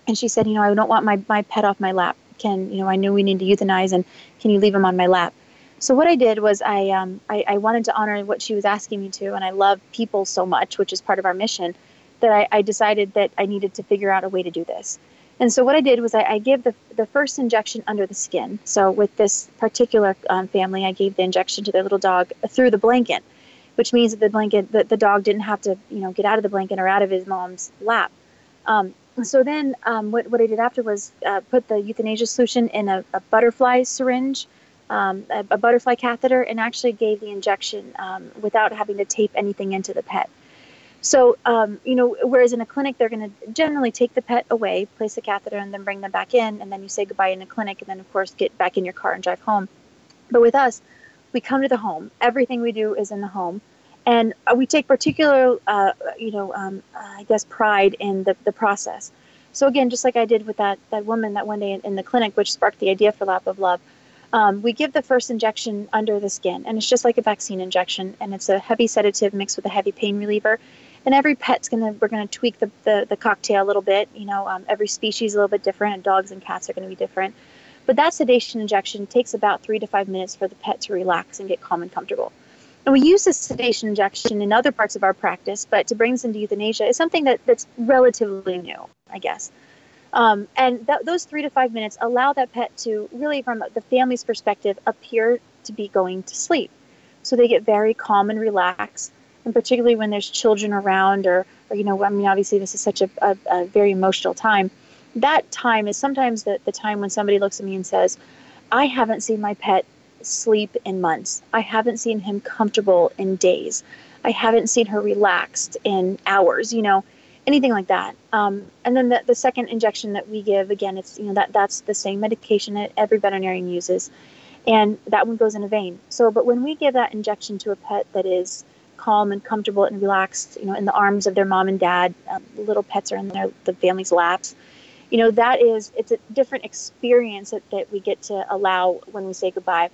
and she said, you know, I don't want my, my pet off my lap. Can, you know, I knew we need to euthanize, and can you leave him on my lap? So what I did was I, um, I, I wanted to honor what she was asking me to, and I love people so much, which is part of our mission, that I, I decided that I needed to figure out a way to do this. And so what I did was I, I gave the the first injection under the skin. So with this particular um, family, I gave the injection to their little dog through the blanket, which means that the blanket, that the dog didn't have to, you know, get out of the blanket or out of his mom's lap. Um, so then um, what, what I did after was uh, put the euthanasia solution in a, a butterfly syringe, um, a, a butterfly catheter, and actually gave the injection um, without having to tape anything into the pet. So, um, you know, whereas in a clinic, they're going to generally take the pet away, place a catheter, and then bring them back in. And then you say goodbye in a clinic, and then, of course, get back in your car and drive home. But with us, we come to the home. Everything we do is in the home. And we take particular, uh, you know, um, I guess, pride in the, the process. So, again, just like I did with that, that woman that one day in, in the clinic, which sparked the idea for Lap of Love, Um, we give the first injection under the skin, and it's just like a vaccine injection, and it's a heavy sedative mixed with a heavy pain reliever. And every pet's gonna, we're gonna tweak the, the, the cocktail a little bit. You know, um, every species a little bit different, and dogs and cats are gonna be different. But that sedation injection takes about three to five minutes for the pet to relax and get calm and comfortable. And we use this sedation injection in other parts of our practice, but to bring this into euthanasia is something that, that's relatively new, I guess. Um, and th- those three to five minutes allow that pet to really, from the family's perspective, appear to be going to sleep. So they get very calm and relaxed, and particularly when there's children around or, or you know, I mean, obviously this is such a, a, a very emotional time. That time is sometimes the, the time when somebody looks at me and says, I haven't seen my pet sleep in months. I haven't seen him comfortable in days. I haven't seen her relaxed in hours, you know. Anything like that. Um, and then the, the second injection that we give, again, it's, you know, that that's the same medication that every veterinarian uses. And that one goes in a vein. So, but when we give that injection to a pet that is calm and comfortable and relaxed, you know, in the arms of their mom and dad, um, little pets are in their the family's laps, you know, that is, it's a different experience that, that we get to allow when we say goodbye.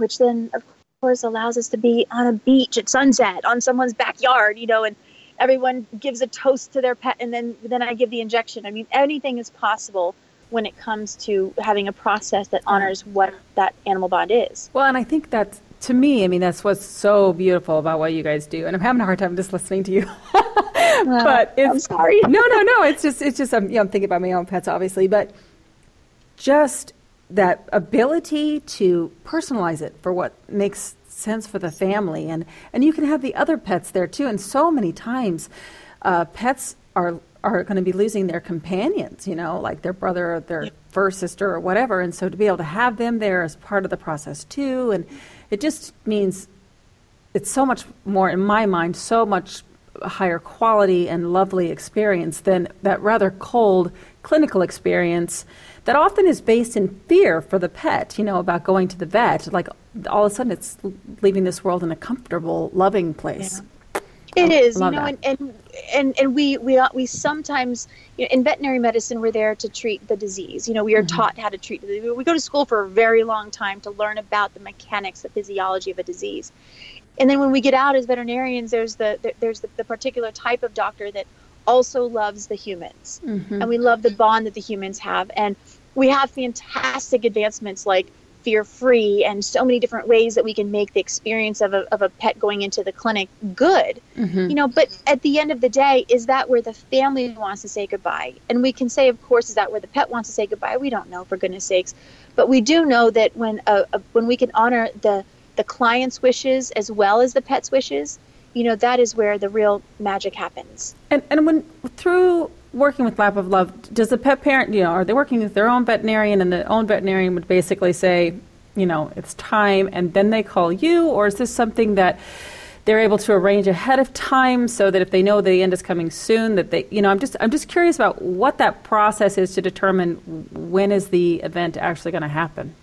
which then, of course, allows us to be on a beach at sunset, on someone's backyard, you know, and everyone gives a toast to their pet, and then then I give the injection. I mean, anything is possible when it comes to having a process that honors what that animal bond is. Well, and I think that's, to me, I mean, that's what's so beautiful about what you guys do. And I'm having a hard time just listening to you. Well, but it's, I'm sorry. no, no, no. It's just, it's just, I'm, you know, I'm thinking about my own pets, obviously, but just that ability to personalize it for what makes sense for the family. And, and you can have the other pets there too. And so many times uh, pets are, are going to be losing their companions, you know, like their brother or their fur sister or whatever. And so to be able to have them there is part of the process too. And it just means it's so much more, in my mind, so much higher quality and lovely experience than that rather cold clinical experience that often is based in fear for the pet, you know, about going to the vet. Like all of a sudden it's leaving this world in a comfortable, loving place. Yeah. It is, you know, and, and and and we we we sometimes, you know, in veterinary medicine, we're there to treat the disease. You know, we are mm-hmm. taught how to treat the disease. We go to school for a very long time to learn about the mechanics, the physiology of a disease. And then when we get out as veterinarians, there's the, the there's the, the particular type of doctor that also loves the humans, mm-hmm. and we love the bond that the humans have. And we have fantastic advancements like Fear Free and so many different ways that we can make the experience of a, of a pet going into the clinic good, mm-hmm. you know, but at the end of the day, is that where the family wants to say goodbye? And we can say, of course, is that where the pet wants to say goodbye? We don't know, for goodness sakes, but we do know that when, a, a, when we can honor the, the client's wishes as well as the pet's wishes, you know, that is where the real magic happens. And, and when through working with Lap of Love, does the pet parent, you know, are they working with their own veterinarian and the own veterinarian would basically say, you know, it's time, and then they call you? Or is this something that they're able to arrange ahead of time so that if they know the end is coming soon, that they, you know, I'm just, I'm just curious about what that process is to determine when is the event actually going to happen?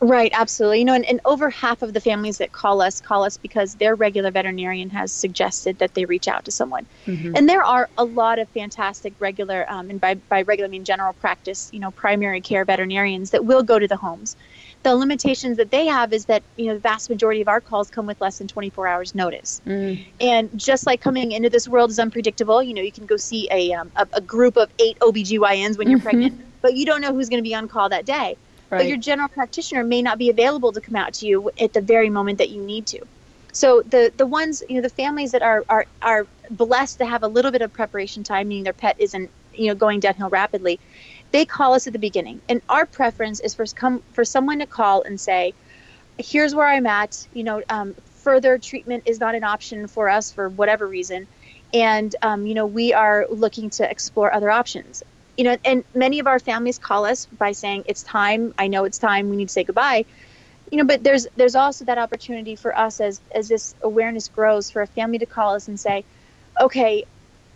Right, absolutely. You know, and, and over half of the families that call us, call us because their regular veterinarian has suggested that they reach out to someone. Mm-hmm. And there are a lot of fantastic regular, um, and by, by regular I mean general practice, you know, primary care veterinarians that will go to the homes. The limitations that they have is that, you know, the vast majority of our calls come with less than twenty-four hours notice. Mm. And just like coming into this world is unpredictable, you know, you can go see a, um, a, a group of eight O B G Y Ns when you're mm-hmm. pregnant, but you don't know who's going to be on call that day. Right. But your general practitioner may not be available to come out to you at the very moment that you need to. So the, the ones, you know, the families that are, are, are blessed to have a little bit of preparation time, meaning their pet isn't, you know, going downhill rapidly, they call us at the beginning. And our preference is for come for someone to call and say, here's where I'm at, you know, um, further treatment is not an option for us for whatever reason. And, um, you know, we are looking to explore other options. You know, and many of our families call us by saying it's time. I know it's time. We need to say goodbye. You know, but there's there's also that opportunity for us as as this awareness grows for a family to call us and say, okay,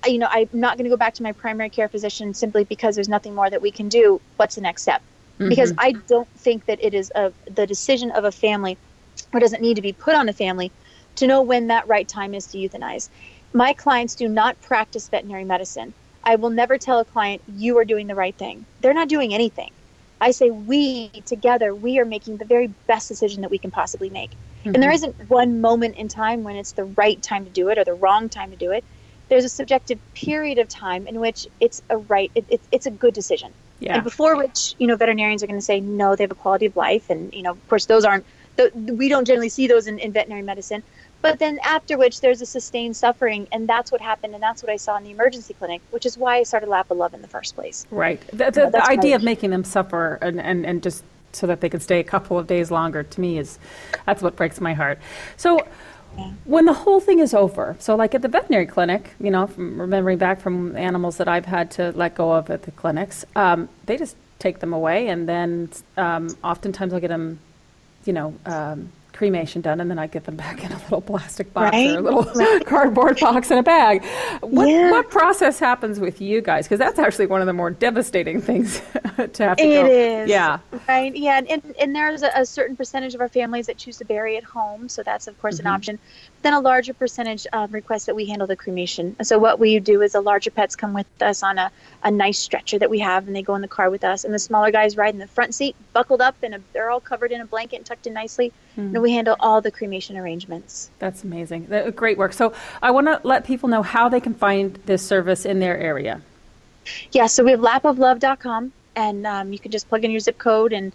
you know, I'm not going to go back to my primary care physician simply because there's nothing more that we can do. What's the next step? Mm-hmm. Because I don't think that it is a the decision of a family, or doesn't need to be put on a family, to know when that right time is to euthanize. My clients do not practice veterinary medicine. I will never tell a client, you are doing the right thing. They're not doing anything. I say, we together, we are making the very best decision that we can possibly make. Mm-hmm. And there isn't one moment in time when it's the right time to do it or the wrong time to do it. There's a subjective period of time in which it's a right, it, it, it's a good decision. Yeah. And before which, you know, veterinarians are going to say, no, they have a quality of life. And, you know, of course, those aren't, the, we don't generally see those in, in veterinary medicine. But then after which there's a sustained suffering, and that's what happened, and that's what I saw in the emergency clinic, which is why I started Lap of Love in the first place. Right. The, the, so the idea of making them suffer and, and, and just so that they could stay a couple of days longer, to me, is that's what breaks my heart. So yeah. When the whole thing is over, so like at the veterinary clinic, you know, from remembering back from animals that I've had to let go of at the clinics, um, they just take them away, and then um, oftentimes I'll get them, you know, um, cremation done, and then I get them back in a little plastic box, right? Or a little cardboard box in a bag. What, yeah. what process happens with you guys? Because that's actually one of the more devastating things to have to it go. It is. Yeah. Right. Yeah. And, and, and there's a, a certain percentage of our families that choose to bury at home. So that's, of course, mm-hmm. an option. then a larger percentage of requests that we handle the cremation. So what we do is the larger pets come with us on a, a nice stretcher that we have, and they go in the car with us. And the smaller guys ride in the front seat, buckled up, and they're all covered in a blanket and tucked in nicely. Mm. And we handle all the cremation arrangements. That's amazing. That, great work. So I want to let people know how they can find this service in their area. Yeah, so we have lap of love dot com, and um, you can just plug in your zip code, and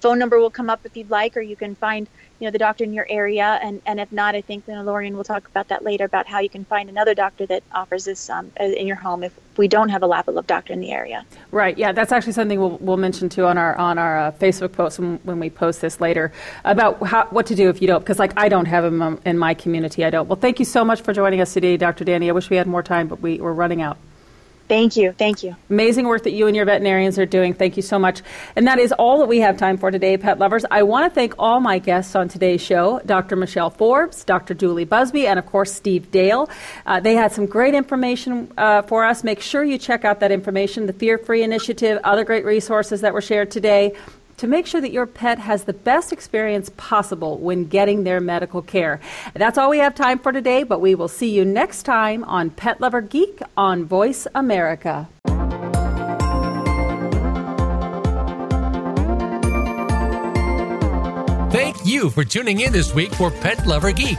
phone number will come up if you'd like, or you can find, you know, the doctor in your area. And, and if not, I think then Lorian will talk about that later, about how you can find another doctor that offers this um, in your home if we don't have a Lap of Love doctor in the area. Right. Yeah, that's actually something we'll we'll mention too on our on our uh, Facebook post when, when we post this later about how, what to do if you don't, because like I don't have them in my community. I don't. Well, thank you so much for joining us today, Doctor Dani. I wish we had more time, but we we're running out. Thank you. Thank you. Amazing work that you and your veterinarians are doing. Thank you so much. And that is all that we have time for today, pet lovers. I want to thank all my guests on today's show, Doctor Michelle Forbes, Doctor Julie Busby, and of course, Steve Dale. Uh, they had some great information uh, for us. Make sure you check out that information, the Fear Free Initiative, other great resources that were shared today, to make sure that your pet has the best experience possible when getting their medical care. That's all we have time for today, but we will see you next time on Pet Lover Geek on Voice America. Thank you for tuning in this week for Pet Lover Geek.